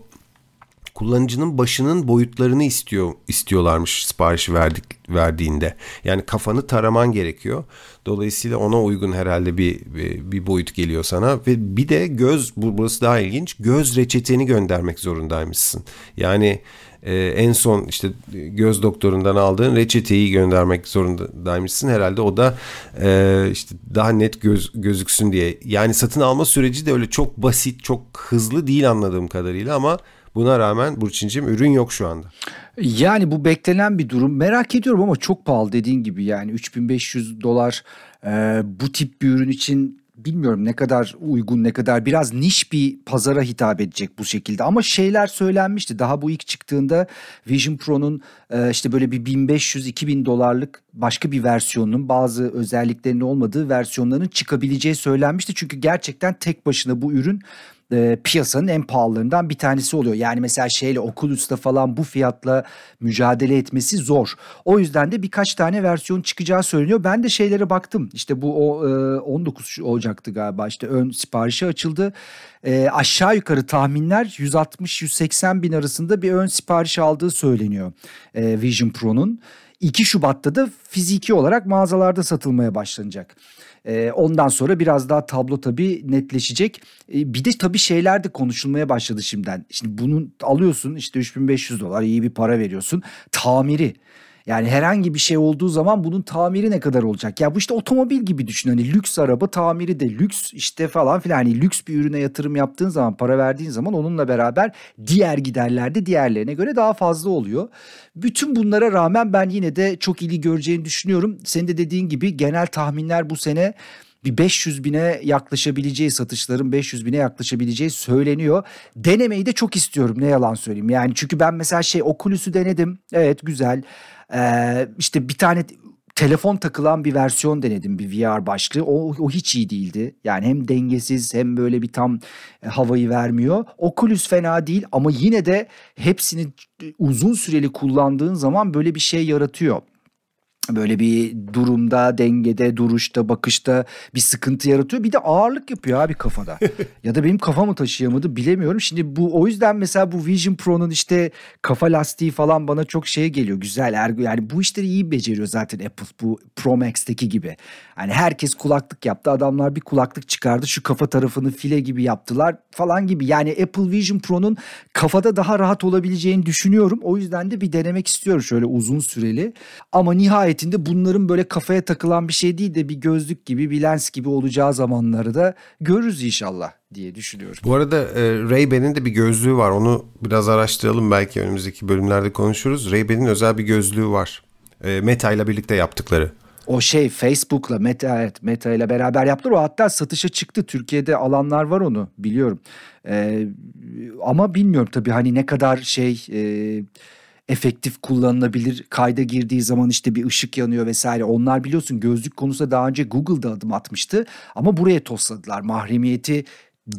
kullanıcının başının boyutlarını istiyor istiyorlarmış sipariş verdik verdiğinde. Yani kafanı taraman gerekiyor. Dolayısıyla ona uygun herhalde bir, bir bir boyut geliyor sana ve bir de göz, burası daha ilginç. Göz reçeteni göndermek zorundaymışsın. Yani e, en son işte göz doktorundan aldığın reçeteyi göndermek zorundaymışsın. Herhalde o da e, işte daha net göz, gözüksün diye. Yani satın alma süreci de öyle çok basit, çok hızlı değil anladığım kadarıyla ama buna rağmen Burçin'cim ürün yok şu anda. Yani bu beklenen bir durum. Merak ediyorum ama çok pahalı dediğin gibi, yani üç bin beş yüz dolar e, bu tip bir ürün için bilmiyorum ne kadar uygun, ne kadar biraz niş bir pazara hitap edecek bu şekilde. Ama şeyler söylenmişti daha bu ilk çıktığında Vision Pro'nun e, işte böyle bir bin beş yüz iki bin dolarlık başka bir versiyonunun, bazı özelliklerinin olmadığı versiyonlarının çıkabileceği söylenmişti. Çünkü gerçekten tek başına bu ürün E, piyasanın en pahalılarından bir tanesi oluyor. Yani mesela şeyle, Oculus'la falan bu fiyatla mücadele etmesi zor. O yüzden de birkaç tane versiyon çıkacağı söyleniyor. Ben de şeylere baktım. İşte bu o e, on dokuz Ocak'tı galiba, işte ön siparişi açıldı. E, aşağı yukarı tahminler yüz altmış yüz seksen bin arasında bir ön sipariş aldığı söyleniyor e, Vision Pro'nun. iki Şubat'ta da fiziki olarak mağazalarda satılmaya başlanacak. Ondan sonra biraz daha tablo tabii netleşecek. Bir de tabii şeyler de konuşulmaya başladı şimdiden. Şimdi bunu alıyorsun, işte üç bin beş yüz dolar iyi bir para veriyorsun. Tamiri, yani herhangi bir şey olduğu zaman bunun tamiri ne kadar olacak? Ya bu işte otomobil gibi düşün, hani lüks araba tamiri de lüks işte falan filan. Hani lüks bir ürüne yatırım yaptığın zaman, para verdiğin zaman onunla beraber diğer giderler de diğerlerine göre daha fazla oluyor. Bütün bunlara rağmen ben yine de çok ilgi göreceğini düşünüyorum. Senin de dediğin gibi genel tahminler bu sene bir beş yüz bine yaklaşabileceği, satışların beş yüz bine yaklaşabileceği söyleniyor. Denemeyi de çok istiyorum, ne yalan söyleyeyim. Yani çünkü ben mesela şey Oculus'u denedim. Evet, güzel. Ee, işte bir tane telefon takılan bir versiyon denedim, bir V R başlığı. O, o hiç iyi değildi. Yani hem dengesiz hem böyle bir tam havayı vermiyor. Oculus fena değil ama yine de hepsini uzun süreli kullandığın zaman böyle bir şey yaratıyor. Böyle bir durumda, dengede, duruşta, bakışta bir sıkıntı yaratıyor. Bir de ağırlık yapıyor abi kafada. Ya da benim kafamı taşıyamadı, bilemiyorum. Şimdi bu, o yüzden mesela bu Vision Pro'nun işte kafa lastiği falan bana çok şeye geliyor. Güzel, ergo, yani bu işleri iyi beceriyor zaten Apple, bu Pro Max'teki gibi. Hani herkes kulaklık yaptı, adamlar bir kulaklık çıkardı. Şu kafa tarafını file gibi yaptılar falan gibi. Yani Apple Vision Pro'nun kafada daha rahat olabileceğini düşünüyorum. O yüzden de bir denemek istiyorum şöyle uzun süreli. Ama nihayet bunların böyle kafaya takılan bir şey değil de bir gözlük gibi, bir lens gibi olacağı zamanları da görürüz inşallah diye düşünüyorum. Bu arada e, Ray-Ban'in de bir gözlüğü var. Onu biraz araştıralım, belki önümüzdeki bölümlerde konuşuruz. Ray-Ban'in özel bir gözlüğü var. E, Meta ile birlikte yaptıkları. O şey Facebook'la Meta, evet, Meta ile beraber yaptılar. O hatta satışa çıktı. Türkiye'de alanlar var onu, biliyorum. Ee, ama bilmiyorum tabii hani ne kadar şey e, efektif kullanılabilir. Kayda girdiği zaman işte bir ışık yanıyor vesaire. Onlar biliyorsun gözlük konusunda daha önce Google'da adım atmıştı ama buraya tosladılar. Mahremiyeti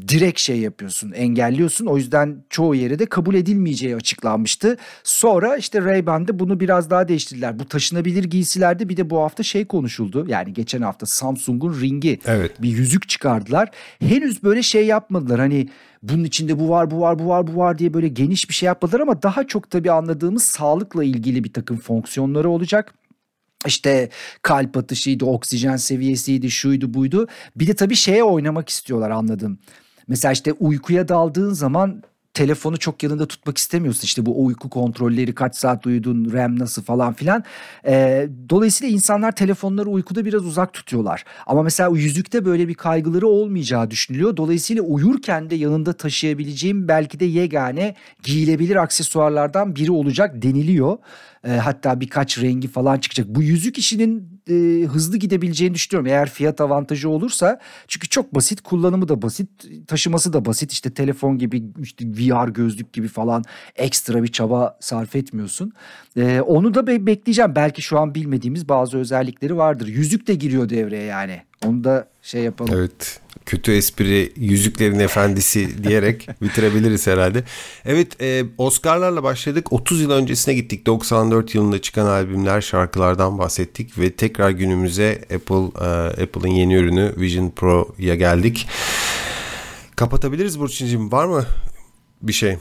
direkt şey yapıyorsun, engelliyorsun. O yüzden çoğu yere de kabul edilmeyeceği açıklanmıştı. Sonra işte Ray-Ban'de bunu biraz daha değiştirdiler. Bu taşınabilir giysilerde bir de bu hafta şey konuşuldu. Yani geçen hafta Samsung'un ringi, evet, bir yüzük çıkardılar. Henüz böyle şey yapmadılar. Hani bunun içinde bu var, bu var, bu var, bu var diye böyle geniş bir şey yapmadılar ama daha çok tabii anladığımız sağlıkla ilgili bir takım fonksiyonları olacak. İşte kalp atışıydı, oksijen seviyesiydi, şuydu buydu. Bir de tabii şeye oynamak istiyorlar anladım. Mesela işte uykuya daldığın zaman telefonu çok yanında tutmak istemiyorsun. İşte bu uyku kontrolleri, kaç saat uyudun, RAM nasıl falan filan. Ee, dolayısıyla insanlar telefonları uykuda biraz uzak tutuyorlar. Ama mesela yüzükte böyle bir kaygıları olmayacağı düşünülüyor. Dolayısıyla uyurken de yanında taşıyabileceğim belki de yegane giyilebilir aksesuarlardan biri olacak deniliyor. Ee, hatta birkaç rengi falan çıkacak. Bu yüzük işinin e, hızlı gidebileceğini düşünüyorum. Eğer fiyat avantajı olursa. Çünkü çok basit, kullanımı da basit, taşıması da basit. İşte telefon gibi, işte V R gözlük gibi falan ekstra bir çaba sarf etmiyorsun. Ee, onu da be- bekleyeceğim. Belki şu an bilmediğimiz bazı özellikleri vardır. Yüzük de giriyor devreye yani. Onu da şey yapalım. Evet. Kötü espri, yüzüklerin efendisi diyerek bitirebiliriz herhalde. Evet, e, Oscar'larla başladık. otuz yıl öncesine gittik. doksan dört yılında çıkan albümler, şarkılardan bahsettik ve tekrar günümüze Apple e, Apple'ın yeni ürünü Vision Pro'ya geldik. Kapatabiliriz Burçinciğim. Var mı bir şey?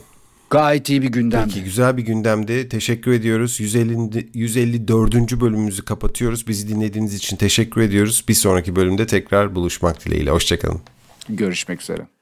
Gayet iyi bir gündemdi. Peki, güzel bir gündemdi. Teşekkür ediyoruz. yüz elli, yüz elli dördüncü bölümümüzü kapatıyoruz. Bizi dinlediğiniz için teşekkür ediyoruz. Bir sonraki bölümde tekrar buluşmak dileğiyle. Hoşçakalın. Görüşmek üzere.